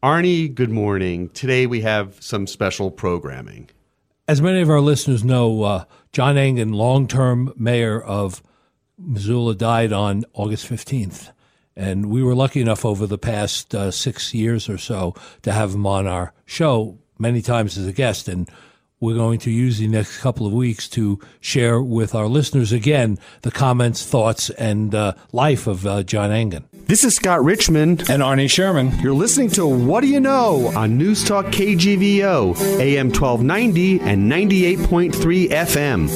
Arnie, good morning. Today we have some special programming. As many of our listeners know, John Engen, long-term mayor of Missoula, died on August 15th. And we were lucky enough over the past 6 years or so to have him on our show many times as a guest. And we're going to use the next couple of weeks to share with our listeners again the comments, thoughts, and life of John Engen. This is Scott Richmond and Arnie Sherman. You're listening to What Do You Know on News Talk KGVO, AM 1290 and 98.3 FM.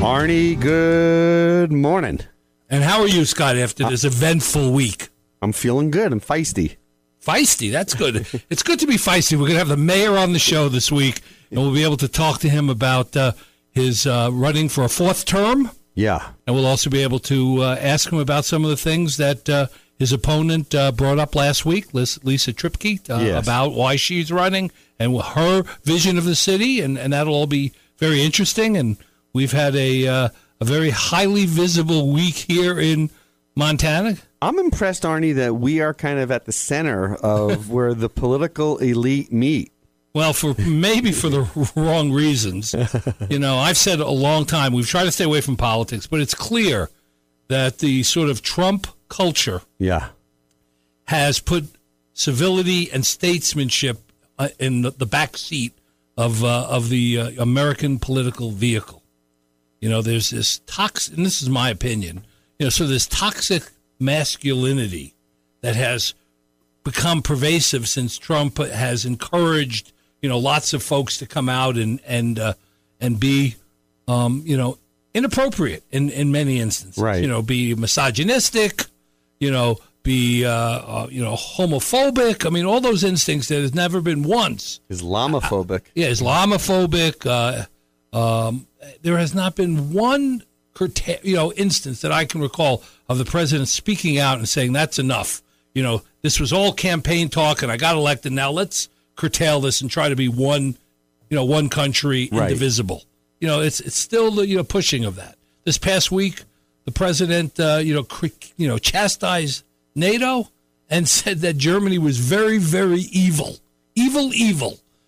Arnie, good morning. And how are you, Scott, after this eventful week? I'm feeling good. I'm feisty. Feisty? That's good. It's good to be feisty. We're going to have the mayor on the show this week, and we'll be able to talk to him about his running for a fourth term. Yeah. And we'll also be able to ask him about some of the things that his opponent brought up last week, Lisa Triepke, yes, about why she's running and her vision of the city. And that'll all be very interesting. And we've had a very highly visible week here in Montana. I'm impressed, Arnie, that we are kind of at the center of where the political elite meet. Well, for the wrong reasons. You know, I've said a long time, we've tried to stay away from politics, but it's clear that the sort of Trump culture has put civility and statesmanship in the back seat of the American political vehicle. You know, there's this toxic, and this is my opinion, you know, so this toxic masculinity that has become pervasive since Trump has encouraged, you know, lots of folks to come out and be, you know, inappropriate in many instances. Right. You know, be misogynistic, you know, be, you know, homophobic. I mean, all those instincts that has never been once. Islamophobic. Islamophobic. There has not been one, you know, instance that I can recall of the president speaking out and saying that's enough. You know, this was all campaign talk and I got elected. Now let's curtail this and try to be one, you know, one country, indivisible. Right. You know, it's still the, you know, pushing of that. This past week, the president, you know, chastised NATO and said that Germany was very, very evil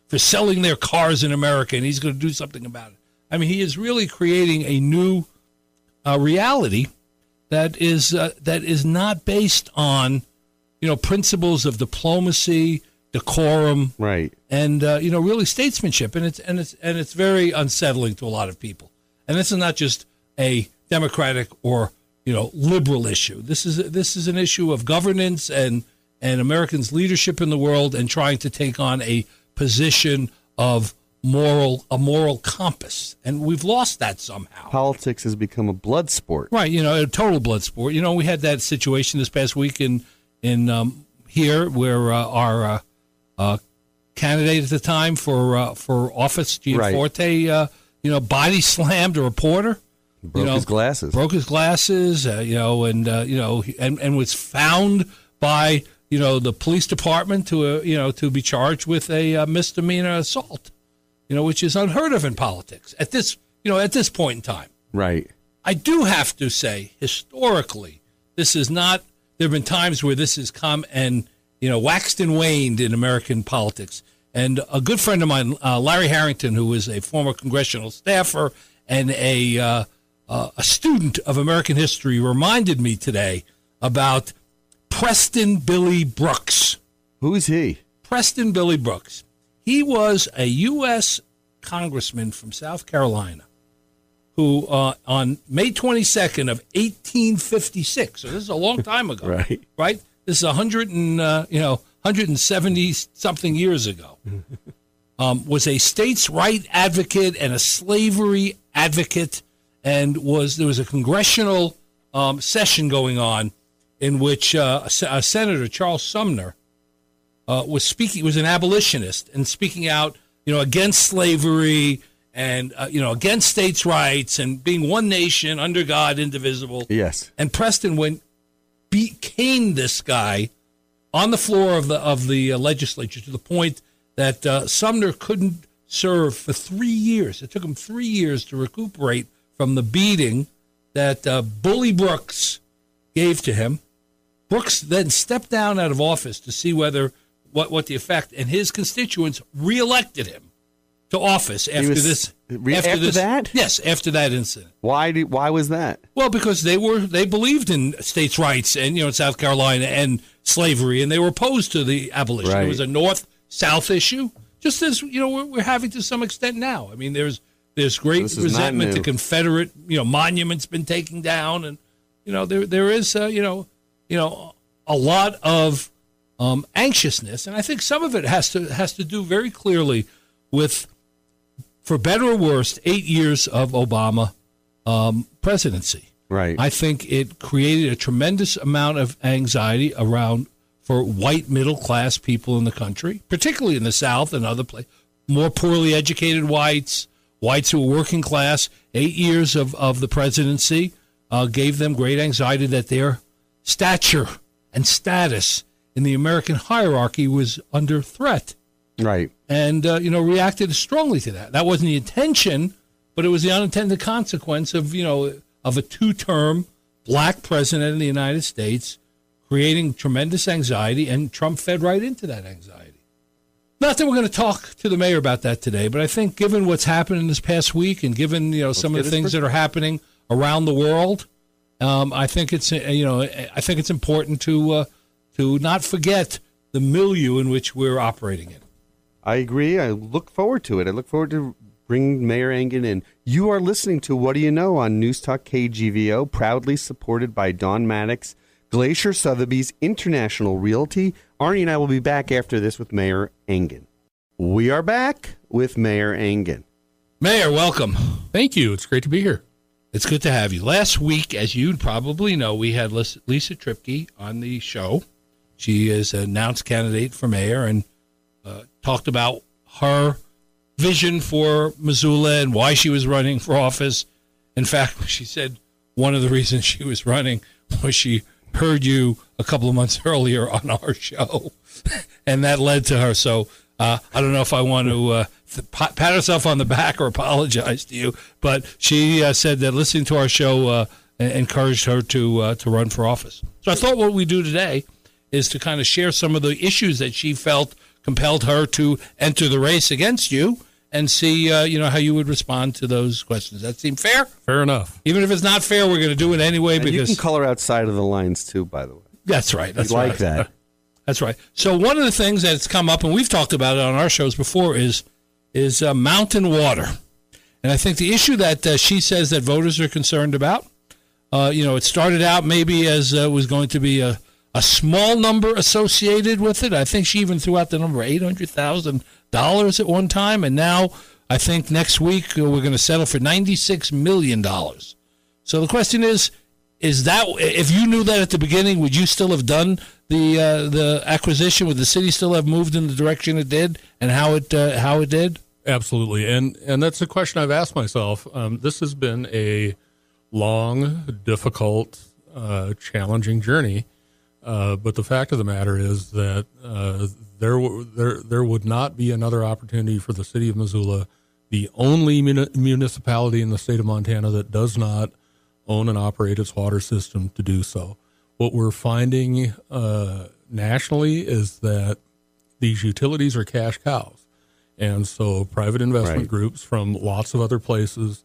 for selling their cars in America, and he's going to do something about it. I mean, he is really creating a new reality that is not based on, you know, principles of diplomacy, decorum, right, and you know, really statesmanship, and it's very unsettling to a lot of people. And this is not just a Democratic or, you know, liberal issue. This is an issue of governance and Americans' leadership in the world and trying to take on a position of moral compass, and we've lost that somehow. Politics has become a blood sport, right? You know, a total blood sport. You know, we had that situation this past week in here where our candidate at the time for office, Gianforte, you know, body slammed a reporter, broke his glasses, you know, and you know, and was found by, you know, the police department to you know, to be charged with a misdemeanor assault. You know, which is unheard of in politics at this, you know, at this point in time. Right. I do have to say, historically, this is not. There have been times where this has come and, you know, waxed and waned in American politics. And a good friend of mine, Larry Harrington, who is a former congressional staffer and a student of American history, reminded me today about Preston Billy Brooks. Who is he? Preston Billy Brooks. He was a U.S. congressman from South Carolina who, on May 22nd of 1856, so this is a long time ago, right? This is 170-something years ago, was a states' right advocate and a slavery advocate, and there was a congressional session going on in which Senator Charles Sumner was an abolitionist and speaking out, against slavery and, against states' rights and being one nation under God, indivisible. Yes. And Preston became this guy on the floor of the legislature to the point that Sumner couldn't serve for 3 years. It took him 3 years to recuperate from the beating that Billy Brooks gave to him. Brooks then stepped down out of office to see what the effect, and his constituents reelected him to office after this. Yes, after that incident. Why was that? Well, because they believed in states' rights and South Carolina and slavery, and they were opposed to the abolition. Right. It was a North-South issue, just as we're having to some extent now. I mean, there's great resentment. The Confederate monuments been taken down, and there is a lot of anxiousness, and I think some of it has to do very clearly with, for better or worse, 8 years of Obama presidency. Right. I think it created a tremendous amount of anxiety around for white middle-class people in the country, particularly in the South and other places, more poorly educated whites who were working class. 8 years of the presidency gave them great anxiety that their stature and status in the American hierarchy was under threat. Right. And, reacted strongly to that. That wasn't the intention, but it was the unintended consequence of a two-term black president in the United States creating tremendous anxiety, and Trump fed right into that anxiety. Not that we're going to talk to the mayor about that today, but I think given what's happened in this past week and given, some of the things that are happening around the world, I think it's, important to not forget the milieu in which we're operating in. I agree. I look forward to it. I look forward to bringing Mayor Engen in. You are listening to What Do You Know on News Talk KGVO, proudly supported by Don Maddox, Glacier Sotheby's International Realty. Arnie and I will be back after this with Mayor Engen. We are back with Mayor Engen. Mayor, welcome. Thank you. It's great to be here. It's good to have you. Last week, as you probably know, we had Lisa Triepke on the show. She is an announced candidate for mayor and talked about her vision for Missoula and why she was running for office. In fact, she said one of the reasons she was running was she heard you a couple of months earlier on our show, and that led to her. So I don't know if I want to pat herself on the back or apologize to you, but she said that listening to our show encouraged her to run for office. So I thought what we do today is to kind of share some of the issues that she felt compelled her to enter the race against you and see, how you would respond to those questions. That seem fair? Fair enough. Even if it's not fair, we're going to do it anyway. And because you can call her outside of the lines, too, by the way. That's right. That's right. Like that. That's right. So one of the things that's come up, and we've talked about it on our shows before, is Mountain Water. And I think the issue that she says that voters are concerned about, it started out maybe as was going to be a small number associated with it. I think she even threw out the number $800,000 at one time, and now I think next week we're going to settle for $96 million. So the question is that if you knew that at the beginning, would you still have done the acquisition? Would the city still have moved in the direction it did and how it did? Absolutely, and that's a question I've asked myself. This has been a long, difficult, challenging journey. But the fact of the matter is that there would not be another opportunity for the city of Missoula, the only municipality in the state of Montana that does not own and operate its water system, to do so. What we're finding nationally is that these utilities are cash cows. And so private investment groups from lots of other places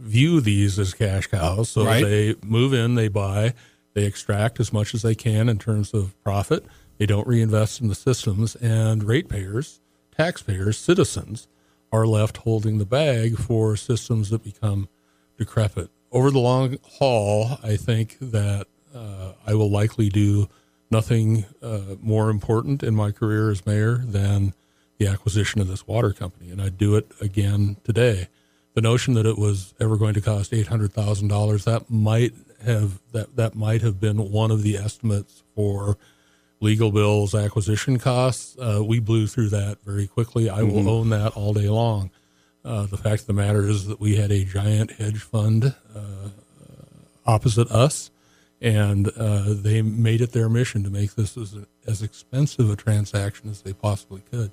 view these as cash cows. So they move in, they buy. They extract as much as they can in terms of profit. They don't reinvest in the systems, and ratepayers, taxpayers, citizens are left holding the bag for systems that become decrepit. Over the long haul, I think that I will likely do nothing more important in my career as mayor than the acquisition of this water company, and I'd do it again today. The notion that it was ever going to cost $800,000, that might have been one of the estimates for legal bills, acquisition costs. We blew through that very quickly. I will own that all day long. The fact of the matter is that we had a giant hedge fund opposite us, and they made it their mission to make this as expensive a transaction as they possibly could.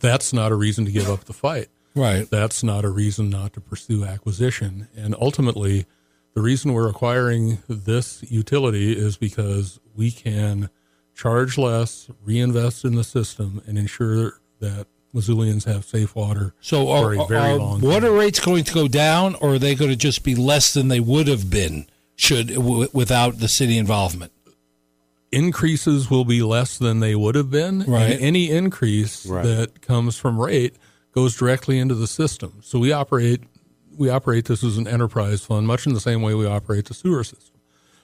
That's not a reason to give up the fight. Right. That's not a reason not to pursue acquisition. And ultimately, the reason we're acquiring this utility is because we can charge less, reinvest in the system, and ensure that Missoulians have safe water for a very long time. Are water rates going to go down, or are they going to just be less than they would have been without the city involvement? Increases will be less than they would have been. Right. And any increase that comes from rate goes directly into the system. So we operate this as an enterprise fund, much in the same way we operate the sewer system.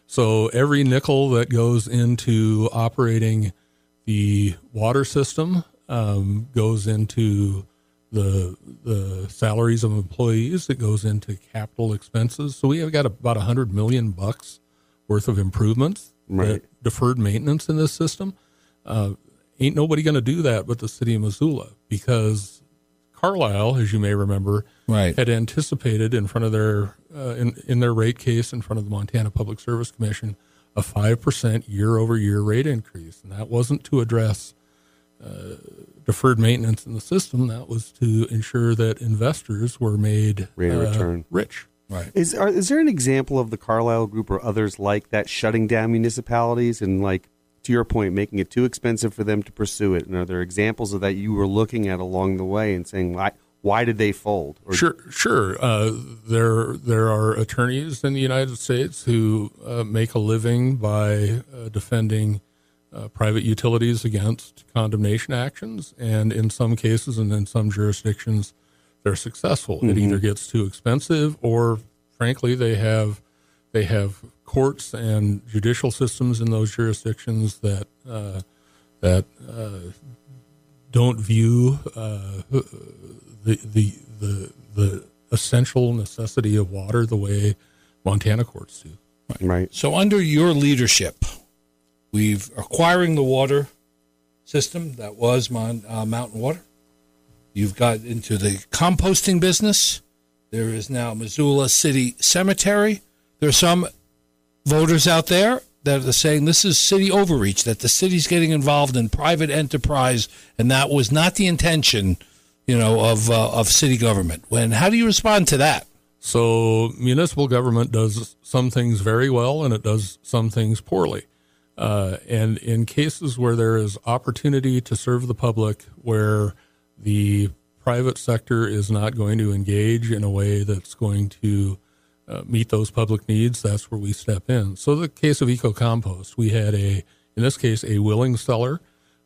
So every nickel that goes into operating the water system goes into the salaries of employees. It goes into capital expenses. So we have got about $100 million worth of improvements. Right. Deferred maintenance in this system. Ain't nobody going to do that but the city of Missoula, because Carlisle, as you may remember, had anticipated in front of their in their rate case in front of the Montana Public Service Commission a 5% year-over-year rate increase, and that wasn't to address deferred maintenance in the system. That was to ensure that investors were made rich. Right. Is there an example of the Carlisle Group or others like that shutting down municipalities and, like, to your point, making it too expensive for them to pursue it? And are there examples of that you were looking at along the way and saying, why did they fold? Or— Sure. There are attorneys in the United States who make a living by defending private utilities against condemnation actions, and in some cases and in some jurisdictions, they're successful. It either gets too expensive, or frankly, they have courts and judicial systems in those jurisdictions that don't view the essential necessity of water the way Montana courts do. Right. So under your leadership, we've acquiring the water system that was Mountain Water. You've got into the composting business. There is now Missoula City Cemetery. There are some voters out there that are saying this is city overreach, that the city's getting involved in private enterprise, and that was not the intention, of city government. How do you respond to that? So municipal government does some things very well, and it does some things poorly. And in cases where there is opportunity to serve the public, where the private sector is not going to engage in a way that's going to meet those public needs, that's where we step in. So the case of EcoCompost, we had in this case, a willing seller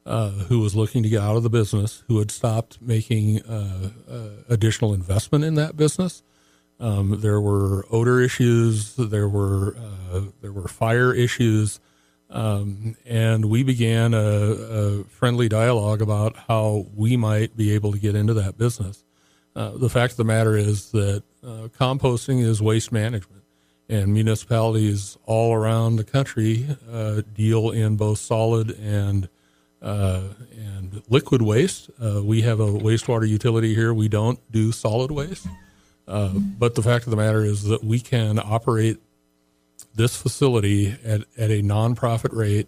who was looking to get out of the business, who had stopped making additional investment in that business. There were odor issues. There were fire issues. And we began a friendly dialogue about how we might be able to get into that business. The fact of the matter is that composting is waste management, and municipalities all around the country deal in both solid and liquid waste. We have a wastewater utility here. We don't do solid waste. But the fact of the matter is that we can operate this facility at a nonprofit rate,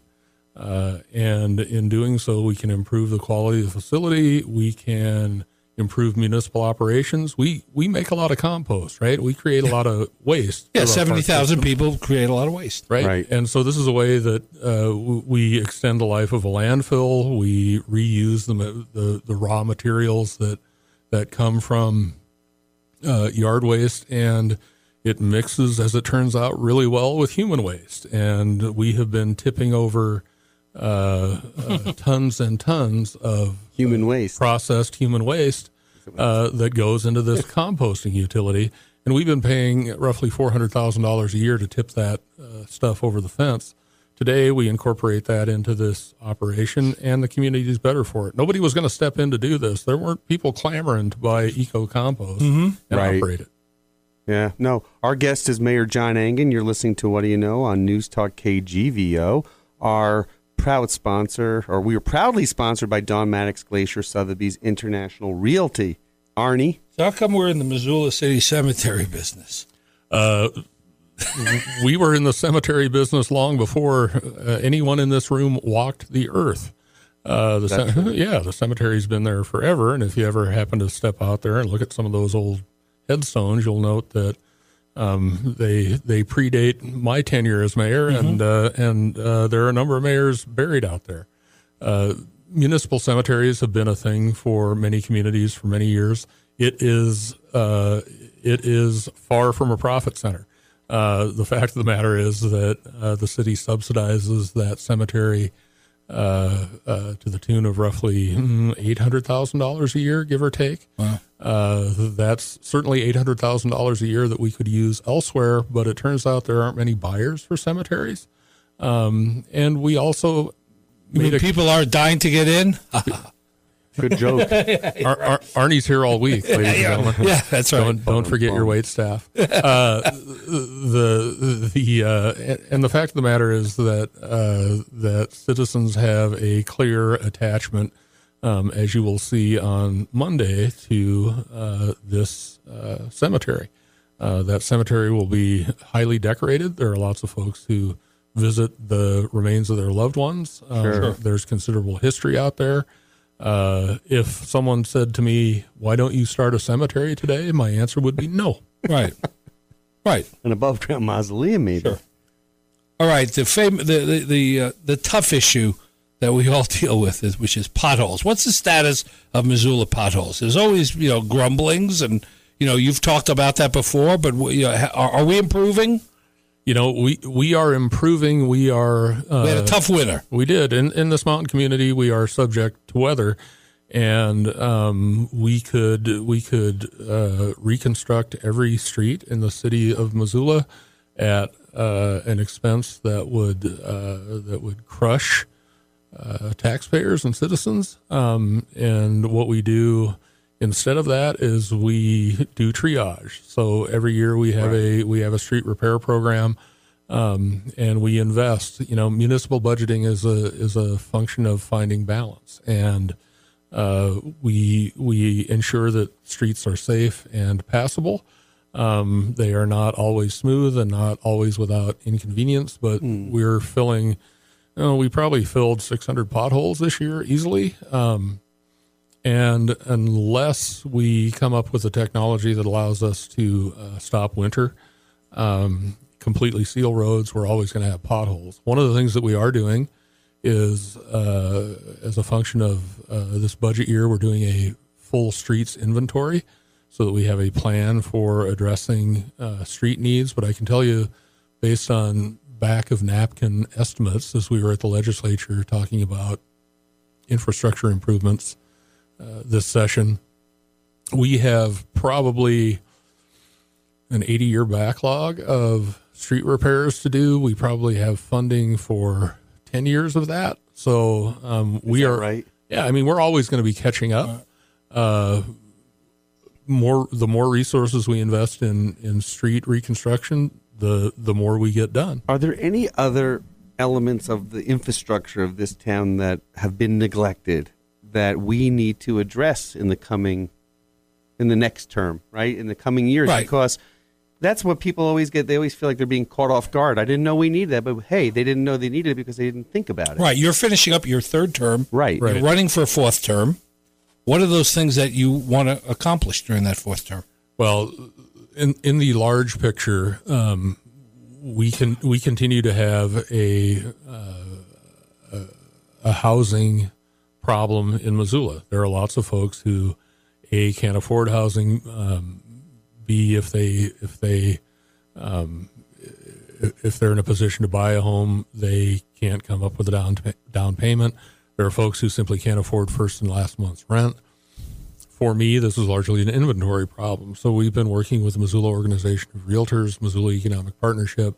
and in doing so, we can improve the quality of the facility. We can improve municipal operations. We make a lot of compost, right? We create a lot of waste. Yeah, 70,000 people create a lot of waste. Right? And so this is a way that we extend the life of a landfill. We reuse the raw materials that come from yard waste, and it mixes, as it turns out, really well with human waste. And we have been tipping over tons and tons of human waste, processed human waste that goes into this composting utility. And we've been paying roughly $400,000 a year to tip that stuff over the fence. Today, we incorporate that into this operation, and the community is better for it. Nobody was going to step in to do this. There weren't people clamoring to buy EcoCompost and operate it. Yeah, no. Our guest is Mayor John Engen. You're listening to What Do You Know on News Talk KGVO. are proud sponsor, or we are proudly sponsored by Don Maddox Glacier Sotheby's International Realty. Arnie? So how come we're in the Missoula City Cemetery business? We were in the cemetery business long before anyone in this room walked the earth. The cemetery's been there forever, and if you ever happen to step out there and look at some of those old headstones, you'll note that they predate my tenure as mayor, mm-hmm. and there are a number of mayors buried out there. Municipal cemeteries have been a thing for many communities for many years. It is far from a profit center. The fact of the matter is that the city subsidizes that cemetery to the tune of roughly $800,000 a year, give or take. Wow. That's certainly $800,000 a year that we could use elsewhere, but it turns out there aren't many buyers for cemeteries. And we also... people are dying to get in? Good joke. Arnie's here all week, ladies and gentlemen. Yeah, that's right. Don't forget your wait staff. And the fact of the matter is that citizens have a clear attachment, as you will see on Monday, to this cemetery. That cemetery will be highly decorated. There are lots of folks who visit the remains of their loved ones. Sure. There's considerable history out there. If someone said to me, why don't you start a cemetery today? My answer would be no. Right. Right. An above ground mausoleum, maybe. Sure. All right. The tough issue that we all deal with is, which is potholes. What's the status of Missoula potholes? There's always, grumblings, and, you've talked about that before, but are we improving? We are improving. We had a tough winter. We did. In this mountain community, we are subject to weather, and we could reconstruct every street in the city of Missoula at an expense that would crush taxpayers and citizens. And what we do instead of that is we do triage. So every year we have a street repair program, and we invest. Municipal budgeting is a function of finding balance, and we ensure that streets are safe and passable. They are not always smooth and not always without inconvenience, but we're filling. We probably filled 600 potholes this year easily. And unless we come up with a technology that allows us to stop winter, completely seal roads, we're always going to have potholes. One of the things that we are doing is, as a function of this budget year, we're doing a full streets inventory so that we have a plan for addressing street needs. But I can tell you, based on back of napkin estimates, as we were at the legislature talking about infrastructure improvements, this session, we have probably an 80-year backlog of street repairs to do. We probably have funding for 10 years of that. So we are right. Yeah, we're always going to be catching up. The more resources we invest in street reconstruction, the more we get done. Are there any other elements of the infrastructure of this town that have been neglected that we need to address in the next term, right? In the coming years, right? Because that's what people always get. They always feel like they're being caught off guard. I didn't know we needed that, but hey, they didn't know they needed it because they didn't think about it. Right. You're finishing up your third term. Right. You're running for a fourth term. What are those things that you want to accomplish during that fourth term? Well, in the large picture, we continue to have a housing problem in Missoula. There are lots of folks who A, can't afford housing, B, if they're in a position to buy a home, they can't come up with a down payment. There are folks who simply can't afford first and last month's rent. For me, this is largely an inventory problem. So we've been working with the Missoula Organization of Realtors, Missoula Economic Partnership,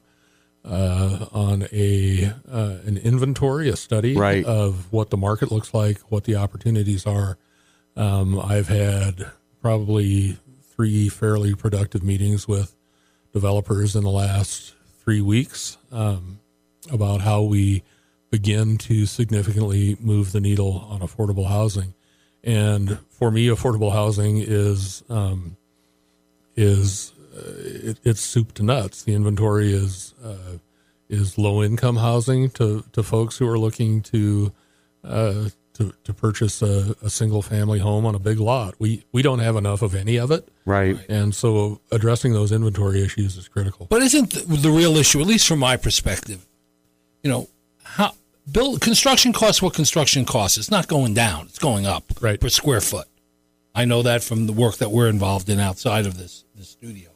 on an inventory, a study of what the market looks like, what the opportunities are. I've had probably 3 fairly productive meetings with developers in the last 3 weeks about how we begin to significantly move the needle on affordable housing. And for me, affordable housing is soup to nuts. The inventory is low income housing to folks who are looking to purchase a single family home on a big lot. We don't have enough of any of it. Right. And so addressing those inventory issues is critical. But isn't the real issue, at least from my perspective, you know, how construction costs what construction costs. It's not going down. It's going up per square foot. I know that from the work that we're involved in outside of this studio.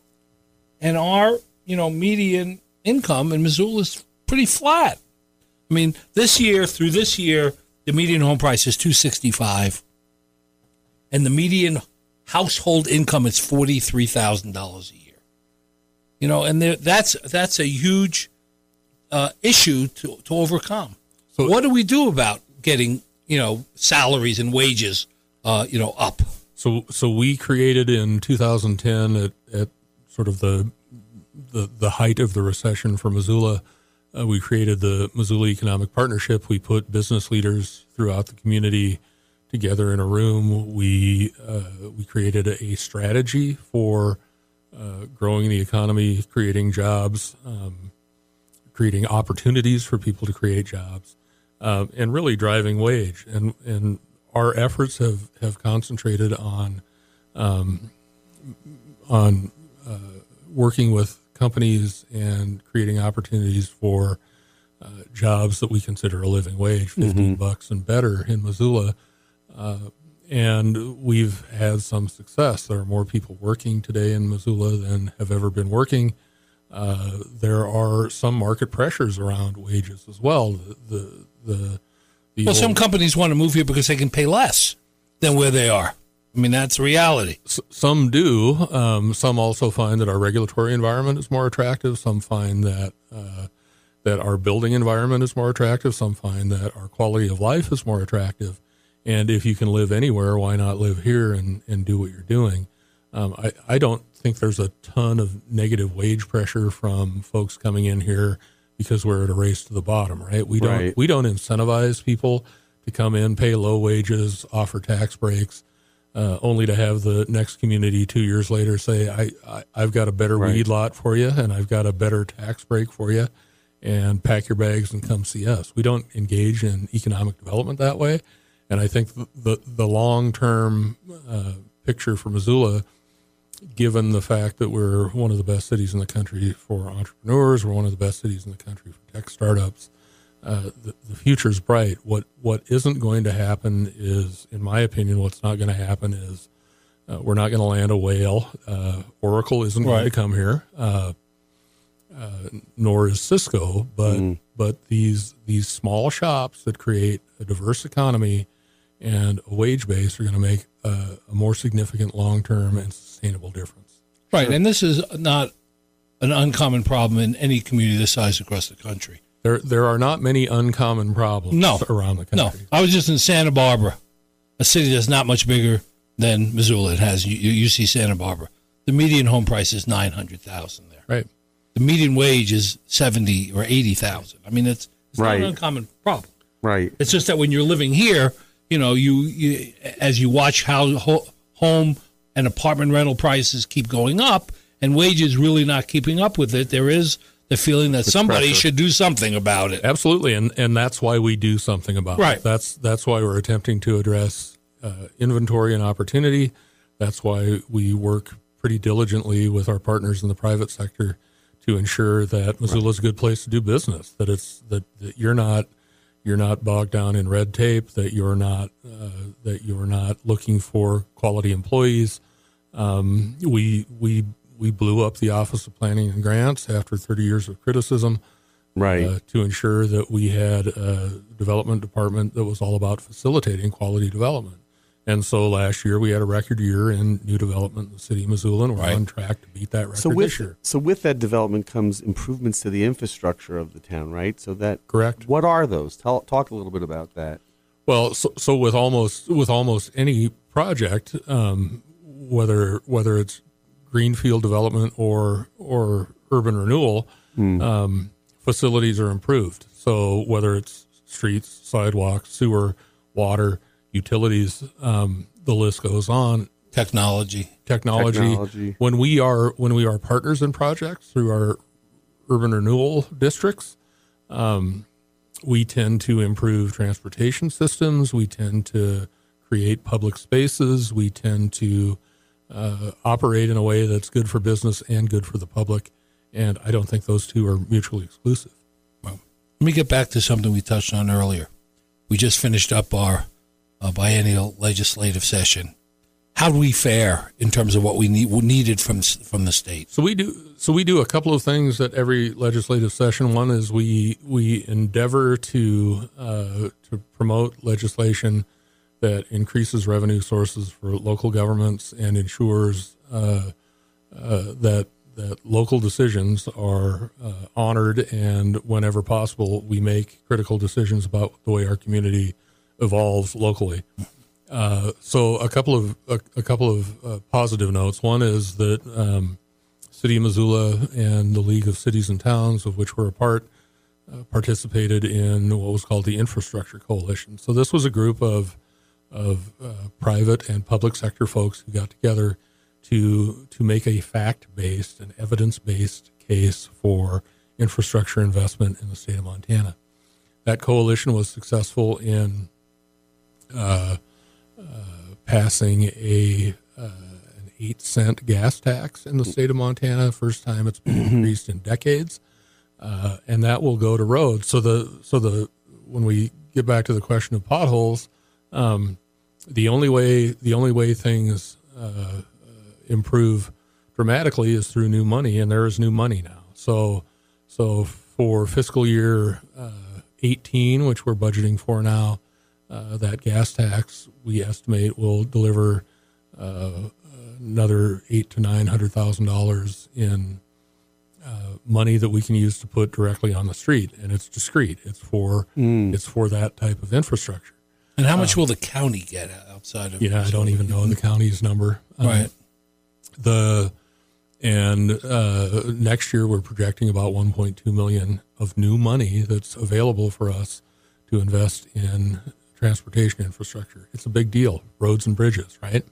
And our, you know, median income in Missoula is pretty flat. I mean, through this year, the median home price is $265,000, and the median household income is $43,000 a year. You know, and that's a huge issue to overcome. So what do we do about getting, you know, salaries and wages, you know, up? So we created in 2010 at sort of the height of the recession for Missoula. We created the Missoula Economic Partnership. We put business leaders throughout the community together in a room. We created a strategy for growing the economy, creating jobs, creating opportunities for people to create jobs, and really driving wage. And our efforts have concentrated on working with companies and creating opportunities for jobs that we consider a living wage, 15 bucks and better in Missoula. And we've had some success. There are more people working today in Missoula than have ever been working. There are some market pressures around wages as well. Some companies want to move here because they can pay less than where they are. I mean, that's reality. Some do. Some also find that our regulatory environment is more attractive. Some find that our building environment is more attractive. Some find that our quality of life is more attractive. And if you can live anywhere, why not live here and do what you're doing? I don't think there's a ton of negative wage pressure from folks coming in here because we're at a race to the bottom, right? We don't incentivize people to come in, pay low wages, offer tax breaks, only to have the next community 2 years later say, I've got a better weed lot for you, and I've got a better tax break for you, and pack your bags and come see us. We don't engage in economic development that way. And I think the long-term picture for Missoula, given the fact that we're one of the best cities in the country for entrepreneurs, we're one of the best cities in the country for tech startups, the future's bright. What isn't going to happen is, in my opinion, what's not going to happen is we're not going to land a whale. Oracle isn't going to come here, nor is Cisco. But these small shops that create a diverse economy and a wage base are going to make a more significant long-term and sustainable difference. Right, sure. And this is not an uncommon problem in any community this size across the country. There are not many uncommon problems around the country. No, I was just in Santa Barbara, a city that's not much bigger than Missoula. It has UC Santa Barbara. The median home price is $900,000 there. Right. The median wage is $70,000 or $80,000. I mean, it's not an uncommon problem. Right. It's just that when you're living here, you know, you as you watch how home and apartment rental prices keep going up, and wages really not keeping up with it, there is the feeling that somebody should do something about it. Absolutely, and that's why we do something about it. That's why we're attempting to address inventory and opportunity. That's why we work pretty diligently with our partners in the private sector to ensure that Missoula's a good place to do business. That it's that you're not bogged down in red tape. That you're not looking for quality employees. We blew up the Office of Planning and Grants after 30 years of criticism to ensure that we had a development department that was all about facilitating quality development. And so last year we had a record year in new development in the city of Missoula, and we're on track to beat that record this year. So with that development comes improvements to the infrastructure of the town, right? So that correct. What are those? Talk a little bit about that. Well, so with almost any project, whether it's greenfield development or urban renewal, facilities are improved. So whether it's streets, sidewalks, sewer, water, utilities, the list goes on. Technology. When we are partners in projects through our urban renewal districts, we tend to improve transportation systems. We tend to create public spaces. We tend to operate in a way that's good for business and good for the public. And I don't think those two are mutually exclusive. Well, let me get back to something we touched on earlier. We just finished up our biennial legislative session. How do we fare in terms of what we needed from the state? So we do a couple of things at every legislative session. One is we endeavor to promote legislation that increases revenue sources for local governments and ensures that local decisions are honored, and whenever possible, we make critical decisions about the way our community evolves locally. So a couple of positive notes. One is that City of Missoula and the League of Cities and Towns, of which we're a part, participated in what was called the Infrastructure Coalition. So this was a group of private and public sector folks who got together to make a fact-based and evidence-based case for infrastructure investment in the state of Montana. That coalition was successful in passing an 8-cent gas tax in the state of Montana, first time it's been increased in decades, and that will go to roads. So when we get back to the question of potholes, the only way things improve dramatically is through new money, and there is new money now. So for fiscal year 18, which we're budgeting for now. That gas tax, we estimate, will deliver another $800,000 to $900,000 in money that we can use to put directly on the street, and it's discrete. It's for that type of infrastructure. And how much will the county get outside of? Yeah, I don't even know the county's number. Right. Next year we're projecting about $1.2 million of new money that's available for us to invest in transportation infrastructure. It's a big deal. Roads and bridges, right?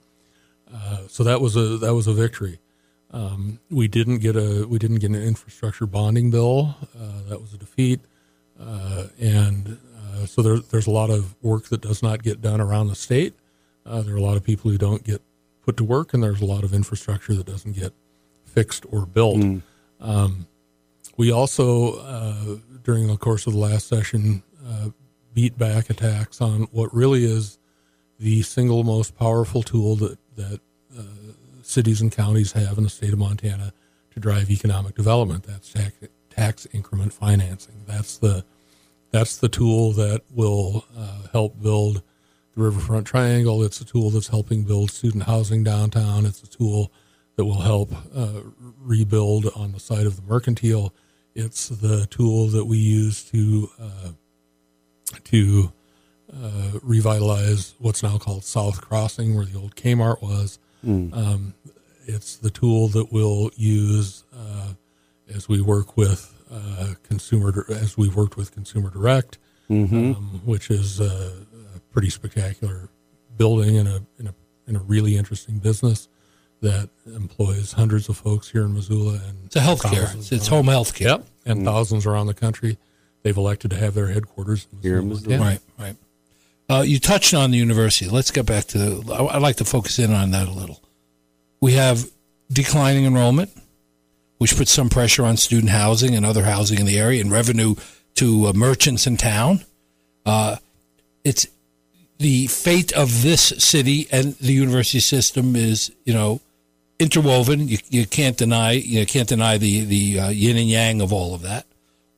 So that was a victory. We didn't get an infrastructure bonding bill. That was a defeat. So there's a lot of work that does not get done around the state. There are a lot of people who don't get put to work, and there's a lot of infrastructure that doesn't get fixed or built. We also, during the course of the last session, beat back attacks on what really is the single most powerful tool that cities and counties have in the state of Montana to drive economic development. That's tax increment financing. That's the tool that will help build the Riverfront Triangle. It's a tool that's helping build student housing downtown. It's a tool that will help rebuild on the site of the Mercantile. It's the tool that we use to revitalize what's now called South Crossing, where the old Kmart was. It's the tool that we'll use as we worked with Consumer Direct, which is a pretty spectacular building in a really interesting business that employs hundreds of folks here in Missoula. And it's a healthcare. It's home healthcare. Yep, and thousands around the country. They've elected to have their headquarters here in Missoula. Right. You touched on the university. Let's get back to I'd like to focus in on that a little. We have declining enrollment, which puts some pressure on student housing and other housing in the area and revenue to merchants in town. It's the fate of this city and the university system is, interwoven. You can't deny the yin and yang of all of that.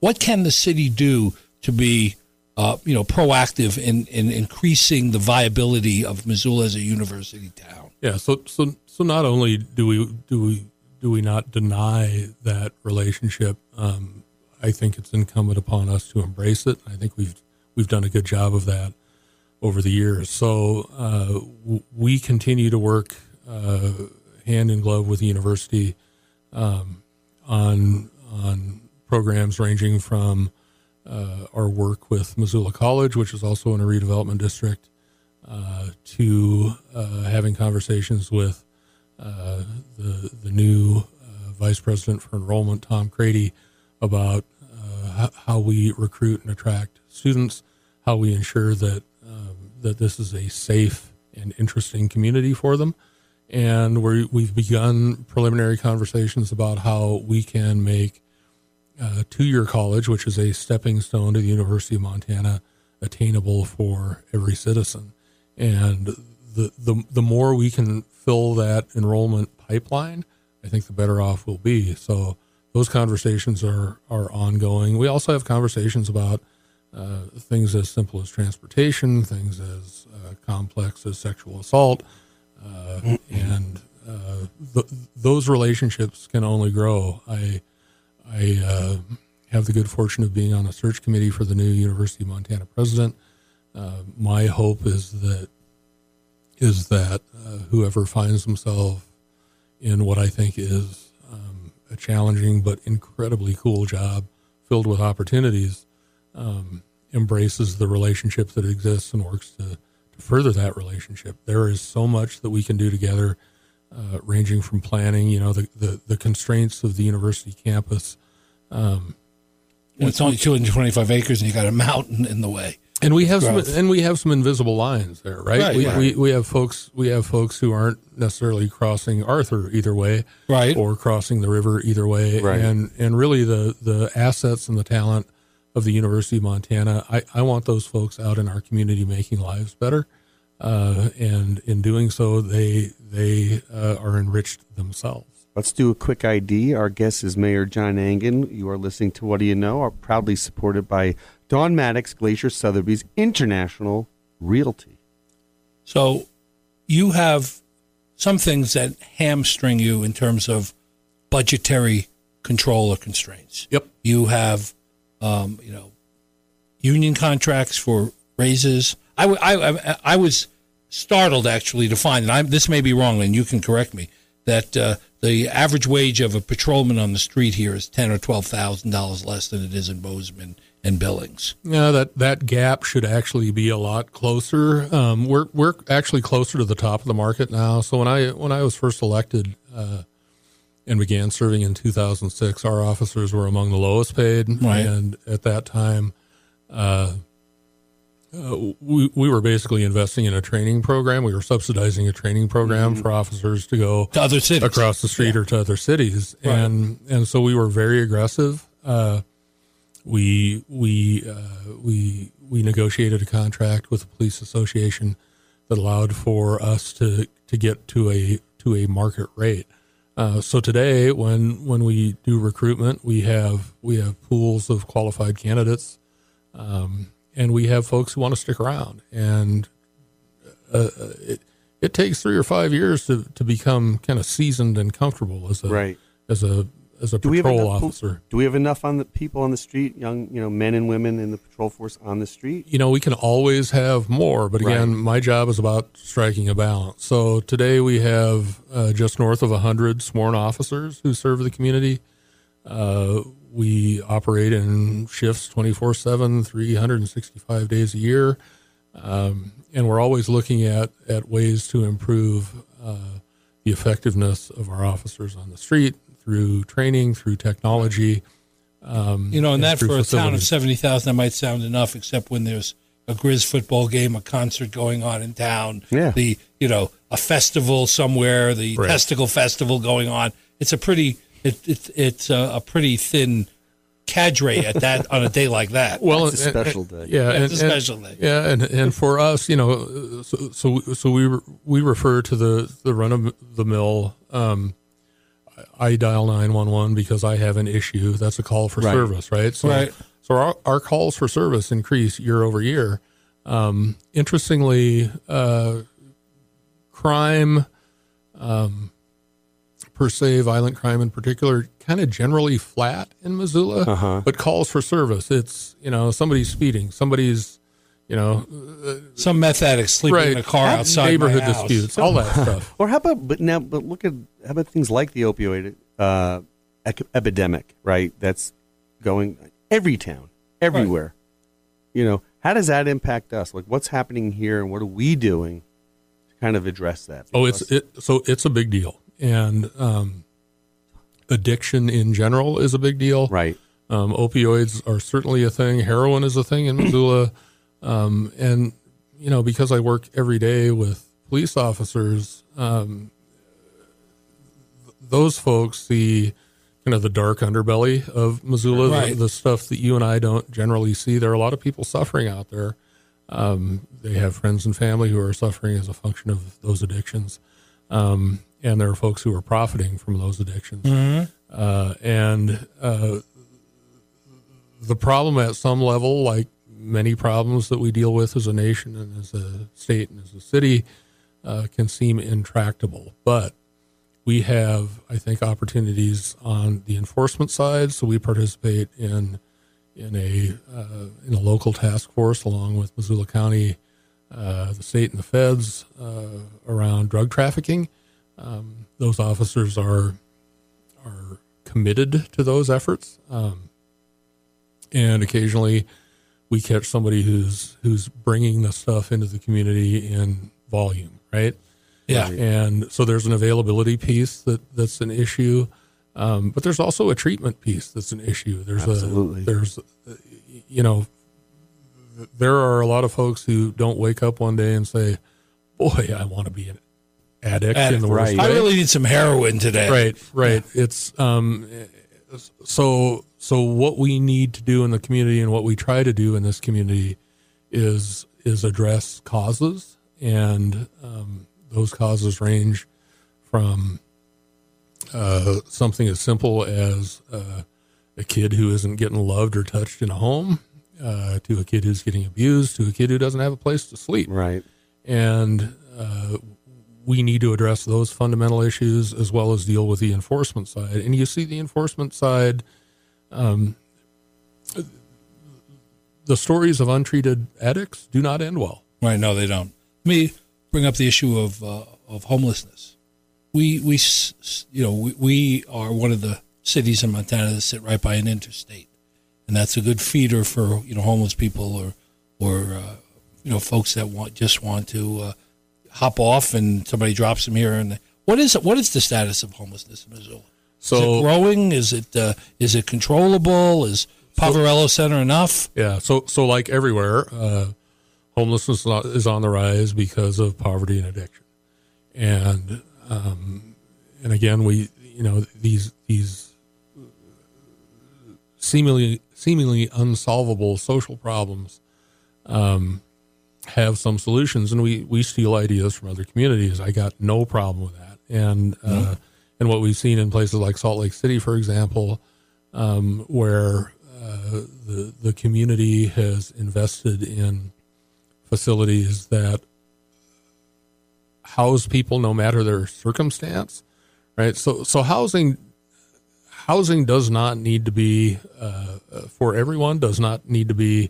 What can the city do to be, proactive in increasing the viability of Missoula as a university town? Yeah. So not only do we not deny that relationship, I think it's incumbent upon us to embrace it. I think we've done a good job of that over the years. So we continue to work hand in glove with the university on programs ranging from our work with Missoula College, which is also in a redevelopment district, to having conversations with the new Vice President for Enrollment, Tom Crady, about how we recruit and attract students, how we ensure that that this is a safe and interesting community for them. And we've begun preliminary conversations about how we can make two-year college, which is a stepping stone to the University of Montana, attainable for every citizen. And the more we can fill that enrollment pipeline, I think the better off we'll be. So those conversations are ongoing. We also have conversations about things as simple as transportation, things as complex as sexual assault, and those relationships can only grow. I have the good fortune of being on a search committee for the new University of Montana president. My hope is that whoever finds themselves in what I think is a challenging but incredibly cool job filled with opportunities embraces the relationship that exists and works to further that relationship. There is so much that we can do together, ranging from planning, the constraints of the university campus. It's only 225 acres and you got a mountain in the way. And we have some invisible lines there, right? We have folks who aren't necessarily crossing Arthur either way, right, or crossing the river either way, right. And really the assets and the talent of the University of Montana, I want those folks out in our community making lives better, and in doing so, they are enriched themselves. Let's do a quick ID. Our guest is Mayor John Engen. You are listening to What Do You Know? Are proudly supported by Don Maddox, Glacier Sotheby's International Realty. So you have some things that hamstring you in terms of budgetary control or constraints. Yep. You have, union contracts for raises. I was startled, actually, to find, and this may be wrong, and you can correct me, that the average wage of a patrolman on the street here is $10,000 or $12,000 less than it is in Bozeman and Billings. Yeah, that gap should actually be a lot closer. We're actually closer to the top of the market now. So when I was first elected and began serving in 2006, our officers were among the lowest paid, right. And at that time, we were basically investing in a training program. We were subsidizing a training program, mm-hmm. for officers to go to other cities across the street, yeah. or to other cities, right. and so we were very aggressive. We negotiated a contract with the police association that allowed for us to get to a market rate. So today, when we do recruitment, we have pools of qualified candidates. And we have folks who want to stick around, and it takes 3 or 5 years to become kind of seasoned and comfortable as a right. as a patrol officer. Do we have enough on the people on the street, young men and women in the patrol force on the street? We can always have more, but again, right. my job is about striking a balance. So today we have just north of 100 sworn officers who serve the community. We operate in shifts 24/7, 365 days a year, and we're always looking at ways to improve the effectiveness of our officers on the street through training, through technology. And that for facilities. A town of 70,000, that might sound enough, except when there's a Grizz football game, a concert going on in town, yeah. A festival somewhere, the right. testicle festival going on. It's a pretty. It's a pretty thin cadre at that on a day like that. Well, it's a special day. Yeah, it's a special day. Yeah, and for us, so we refer to the run of the mill. I dial 911 because I have an issue. That's a call for right. service, right? So, right. so our calls for service increase year over year. Interestingly, crime. Per se, violent crime in particular, kind of generally flat in Missoula, uh-huh. but calls for service. It's, somebody's speeding, somebody's, some meth addict sleeping right. in a car outside neighborhood my house. Disputes, all that stuff. Or how about things like the opioid epidemic, right? That's going every town. everywhere. Right. You know, how does that impact us? Like, what's happening here, and what are we doing to kind of address that? Because it's a big deal, and addiction in general is a big deal, right? Opioids are certainly a thing. Heroin is a thing in Missoula, and you know, because I work every day with police officers, those folks see kind of the dark underbelly of Missoula, right. the stuff that you and I don't generally see. There are a lot of people suffering out there. They have friends and family who are suffering as a function of those addictions. And there are folks who are profiting from those addictions. Mm-hmm. The problem at some level, like many problems that we deal with as a nation and as a state and as a city, can seem intractable. But we have, I think, opportunities on the enforcement side. So we participate in a local task force along with Missoula County, the state, and the feds around drug trafficking. Those officers are committed to those efforts, and occasionally we catch somebody who's bringing the stuff into the community in volume, right? Yeah. And so there's an availability piece that's an issue. But there's also a treatment piece that's an issue. There are a lot of folks who don't wake up one day and say, boy, I want to be an addict in the worst way. I really need some heroin today. Right. Yeah. It's, so what we need to do in the community and what we try to do in this community is address causes, and, those causes range from something as simple as a kid who isn't getting loved or touched in a home, to a kid who's getting abused, to a kid who doesn't have a place to sleep. Right. And we need to address those fundamental issues as well as deal with the enforcement side. And you see the enforcement side, the stories of untreated addicts do not end well. Right, no, they don't. Bring up the issue of homelessness. We are one of the cities in Montana that sit right by an interstate, and that's a good feeder for homeless people or folks that want to hop off and somebody drops them here. And what is the status of homelessness in Missoula? So is it growing? Is it controllable? Is Poverello Center enough? Yeah. So like everywhere. Homelessness is on the rise because of poverty and addiction, and again, we these seemingly unsolvable social problems have some solutions, and we steal ideas from other communities. I got no problem with that, and what we've seen in places like Salt Lake City, for example, where the community has invested in facilities that house people no matter their circumstance, right? So housing does not need to be for everyone. Does not need to be,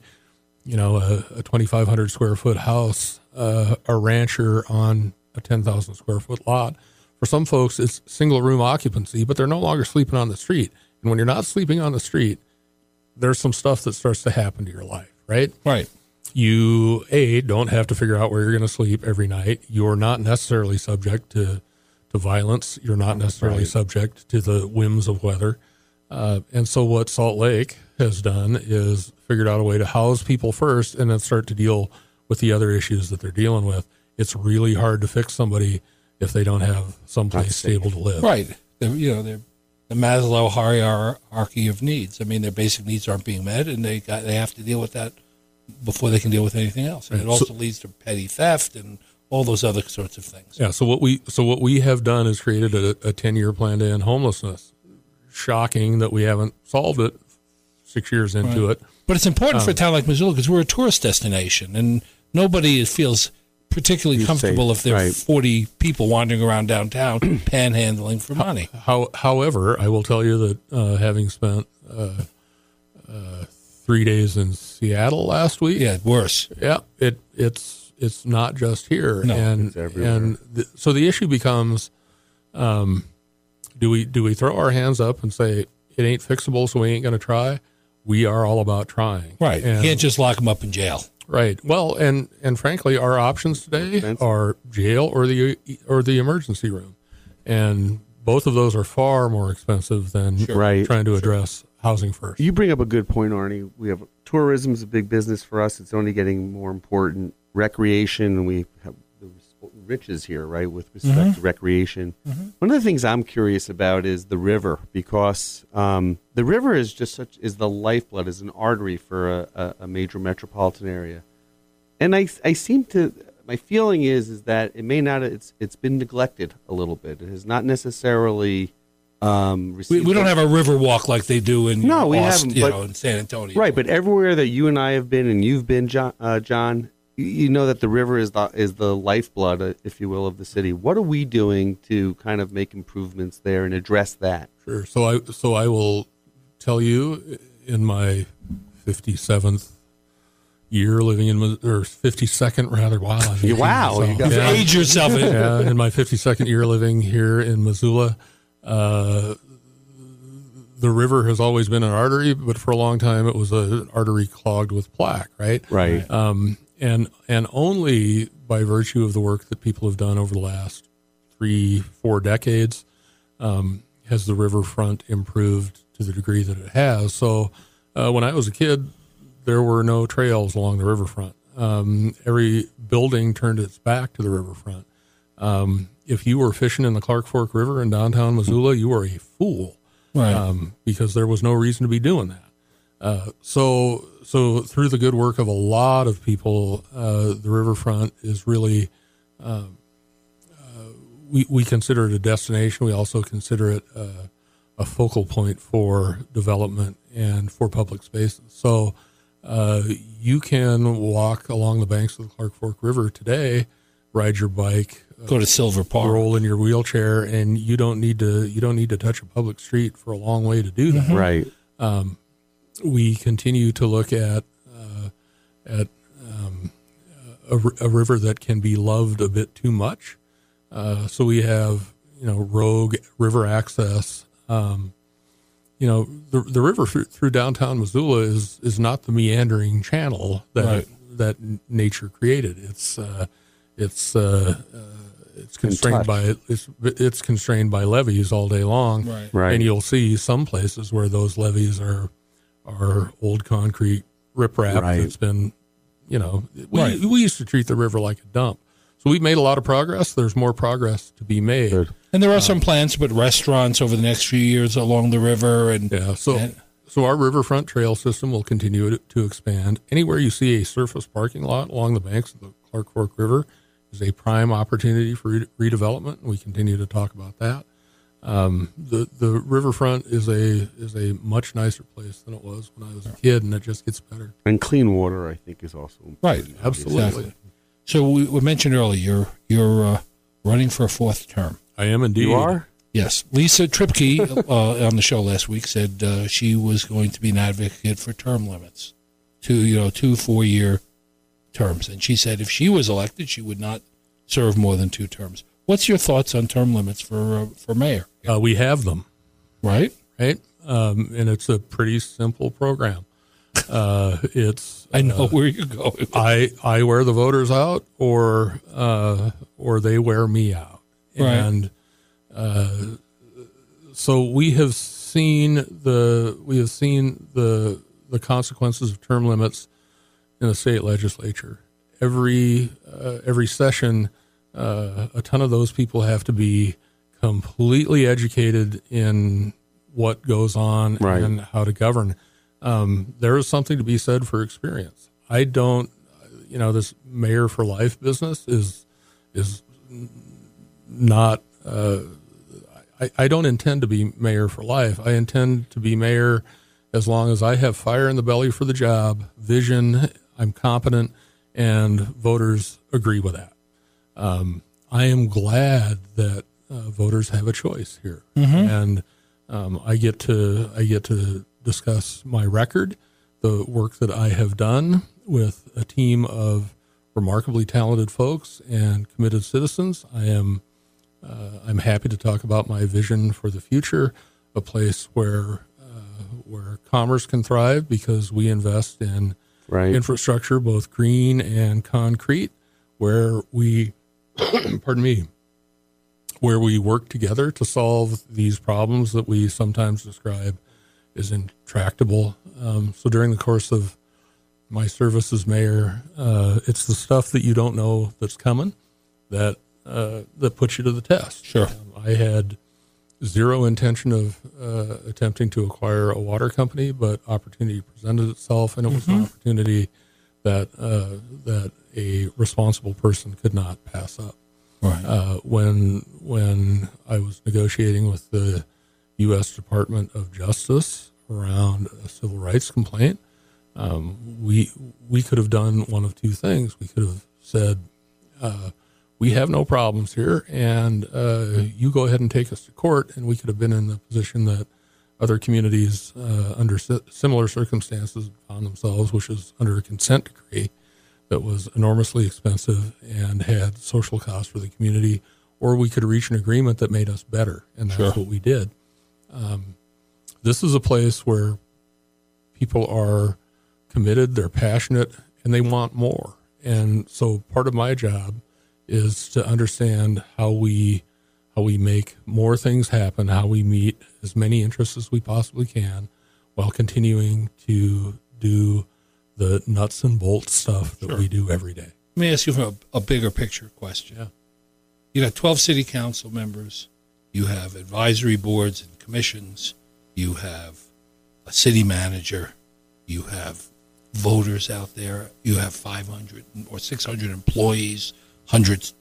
a 2,500 square foot house, a rancher on a 10,000 square foot lot. For some folks, it's single room occupancy, but they're no longer sleeping on the street. And when you're not sleeping on the street, there's some stuff that starts to happen to your life, right? Right. You, don't have to figure out where you're going to sleep every night. You're not necessarily subject to violence. You're not necessarily subject to the whims of weather. And so what Salt Lake has done is figured out a way to house people first and then start to deal with the other issues that they're dealing with. It's really hard to fix somebody if they don't have someplace stable to live. Right. They're the Maslow hierarchy of needs. I mean, their basic needs aren't being met, and they have to deal with that before they can deal with anything else. And it also leads to petty theft and all those other sorts of things. Yeah. So what we have done is created a 10-year plan to end homelessness. Shocking that we haven't solved it 6 years into it. But it's important for a town like Missoula because we're a tourist destination, and nobody feels particularly comfortable if there are 40 people wandering around downtown panhandling for money. However, I will tell you that having spent 3 days in Seattle last week. Yeah, worse. Yeah, it's not just here. No, it's everywhere. And so the issue becomes, do we throw our hands up and say it ain't fixable, so we ain't going to try, we are all about trying. Right. And you can't just lock them up in jail. Right. Well, and frankly, our options today are jail or the emergency room. And both of those are far more expensive than trying to address housing first. You bring up a good point, Arnie. We have tourism is a big business for us. It's only getting more important. Recreation, we have the riches here, right, with respect to recreation. Mm-hmm. One of the things I'm curious about is the river, because the river is just is the lifeblood, is an artery for a major metropolitan area. And I seem to, my feeling is that it may not, it's been neglected a little bit. It has not necessarily we don't have a river walk like they do in Austin, in San Antonio. Right, but everywhere that you and I have been, and you've been, John, you know that the river is the lifeblood, if you will, of the city. What are we doing to kind of make improvements there and address that? Sure. So I will tell you, in my 57th year living in, or 52nd rather. Wow. Age yourself in. Yeah, in my 52nd year living here in Missoula, the river has always been an artery, but for a long time it was an artery clogged with plaque. Right. Right. And only by virtue of the work that people have done over the last 3-4 decades has the riverfront improved to the degree that it has. So when I was a kid, there were no trails along the riverfront. Every building turned its back to the riverfront. If you were fishing in the Clark Fork River in downtown Missoula, you were a fool, right? Because there was no reason to be doing that. So through the good work of a lot of people, the riverfront is really, we consider it a destination. We also consider it a focal point for development and for public spaces. So you can walk along the banks of the Clark Fork River today, ride your bike, go to Silver Park, roll in your wheelchair, and you don't need to touch a public street for a long way to do that. Mm-hmm. Right. We continue to look at a river that can be loved a bit too much. So we have, rogue river access. The river through downtown Missoula is not the meandering channel that nature created. It's constrained by it's constrained by levees all day long. Right. Right. And you'll see some places where those levees are old concrete riprap that's been, we used to treat the river like a dump. So we've made a lot of progress. There's more progress to be made. Good. And there are some plans to put restaurants over the next few years along the river. So our riverfront trail system will continue to expand. Anywhere you see a surface parking lot along the banks of the Clark Fork River is a prime opportunity for redevelopment, and we continue to talk about that. The riverfront is a much nicer place than it was when I was a kid, and it just gets better. And clean water, I think, is also important. Right. Absolutely. Exactly. So we mentioned earlier you're running for a fourth term. I am indeed. You are? Yes. Lisa Triepke on the show last week said she was going to be an advocate for term limits, 2 four-year terms, and she said if she was elected, she would not serve more than 2 terms. What's your thoughts on term limits for mayor? We have them, right, and it's a pretty simple program. It's I know where you're going. I wear the voters out, or they wear me out, and so we have seen the consequences of term limits in the state legislature. Every session. A ton of those people have to be completely educated in what goes on and how to govern. There is something to be said for experience. I don't, this mayor for life business is not, I don't intend to be mayor for life. I intend to be mayor as long as I have fire in the belly for the job, vision, I'm competent, and voters agree with that. I am glad that voters have a choice here, and I get to discuss my record, the work that I have done with a team of remarkably talented folks and committed citizens. I'm happy to talk about my vision for the future, a place where where commerce can thrive because we invest in infrastructure, both green and concrete, where we, where we work together to solve these problems that we sometimes describe as intractable. So during the course of my service as mayor, it's the stuff that you don't know that's coming that that puts you to the test. Sure. I had zero intention of attempting to acquire a water company, but opportunity presented itself, and it was an opportunity that that a responsible person could not pass up. Right. When I was negotiating with the U.S. Department of Justice around a civil rights complaint, we could have done one of two things. We could have said, we have no problems here, and you go ahead and take us to court, and we could have been in the position that other communities under similar circumstances found themselves, which is under a consent decree that was enormously expensive and had social costs for the community, or we could reach an agreement that made us better, and that's what we did. This is a place where people are committed, they're passionate, and they want more. And so part of my job is to understand how we make more things happen, how we meet as many interests as we possibly can while continuing to do the nuts and bolts stuff that we do every day. Let me ask you from a bigger picture question. Yeah. You got 12 city council members. You have advisory boards and commissions. You have a city manager. You have voters out there. You have 500 or 600 employees, hundreds,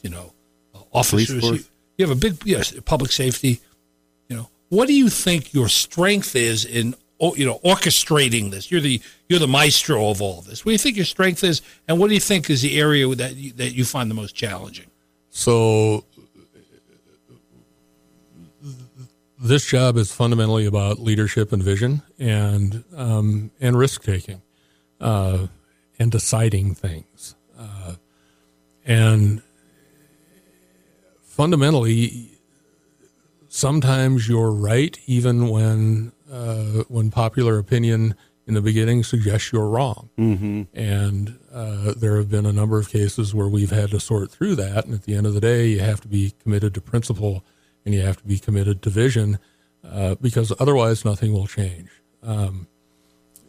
officers. You have a big, public safety. What do you think your strength is in, orchestrating this? You're the maestro of all this. What do you think your strength is, and what do you think is the area that you find the most challenging? So this job is fundamentally about leadership and vision, and risk taking, and deciding things. And fundamentally, sometimes you're right, even when popular opinion in the beginning suggests you're wrong. Mm-hmm. And there have been a number of cases where we've had to sort through that. And at the end of the day, you have to be committed to principle and you have to be committed to vision, because otherwise nothing will change.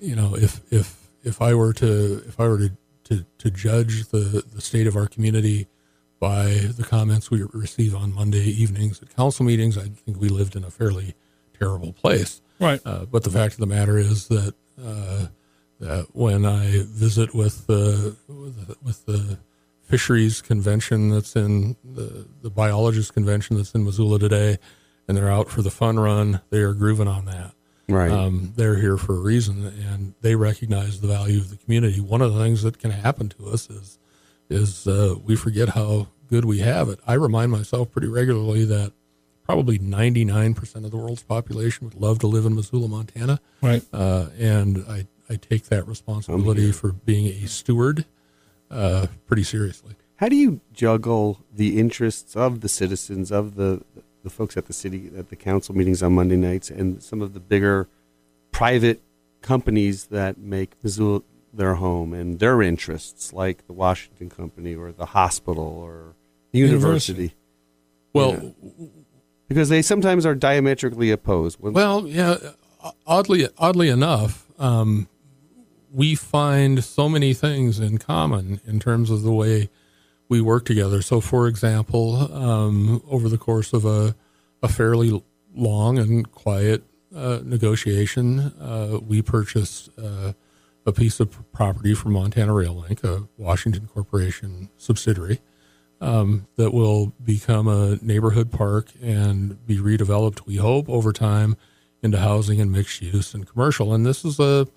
If I were to judge the state of our community by the comments we receive on Monday evenings at council meetings, I think we lived in a fairly terrible place. Right. But the fact of the matter is that that when I visit with the fisheries convention that's in the biologist convention that's in Missoula today, and they're out for the fun run, they are grooving on that. Right. They're here for a reason, and they recognize the value of the community. One of the things that can happen to us is we forget how good we have it. I remind myself pretty regularly that probably 99% of the world's population would love to live in Missoula, Montana. Right. And I take that responsibility for being a steward pretty seriously. How do you juggle the interests of the citizens, of the folks at the city, at the council meetings on Monday nights, and some of the bigger private companies that make Missoula their home, and their interests, like the Washington Company or the hospital or the university? Well, because they sometimes are diametrically opposed. Well, yeah, oddly enough, we find so many things in common in terms of the way we work together. So, for example, over the course of a fairly long and quiet negotiation, we purchased a piece of property from Montana Rail Link, a Washington Corporation subsidiary, that will become a neighborhood park and be redeveloped, we hope, over time into housing and mixed use and commercial. And this is a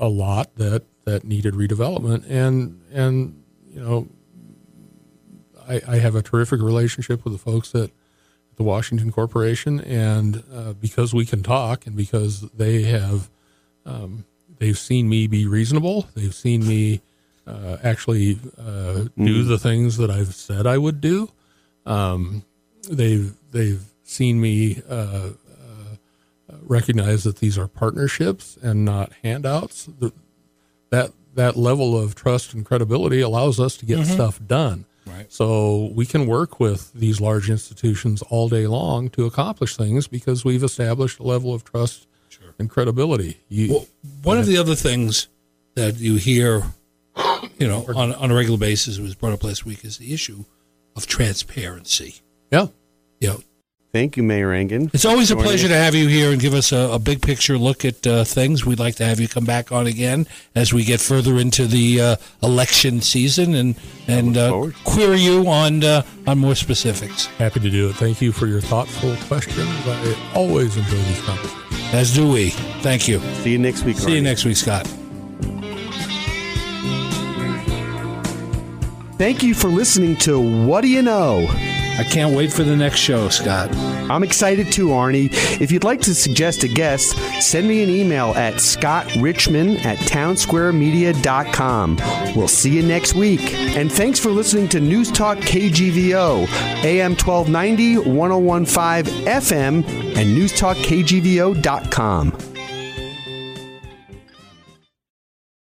lot that needed redevelopment. And I have a terrific relationship with the folks at the Washington Corporation, and because we can talk, and because they have they've seen me be reasonable, they've seen me do the things that I've said I would do. They've seen me recognize that these are partnerships and not handouts. That level of trust and credibility allows us to get stuff done. Right. So we can work with these large institutions all day long to accomplish things because we've established a level of trust and credibility. One of the other things that you hear, you know, on a regular basis, it was brought up last week, is the issue of transparency. Yeah. You know, thank you, Mayor Engen. It's always a pleasure to have you here and give us a big picture look at things. We'd like to have you come back on again as we get further into the election season and query you on more specifics. Happy to do it. Thank you for your thoughtful questions. I always enjoy these conversations. As do we. Thank you. See you next week, Arnie. See you next week, Scott. Thank you for listening to What Do You Know? I can't wait for the next show, Scott. I'm excited too, Arnie. If you'd like to suggest a guest, send me an email at scottrichmond@townsquaremedia.com. We'll see you next week. And thanks for listening to News Talk KGVO, AM 1290, 101.5 FM, and newstalkkgvo.com.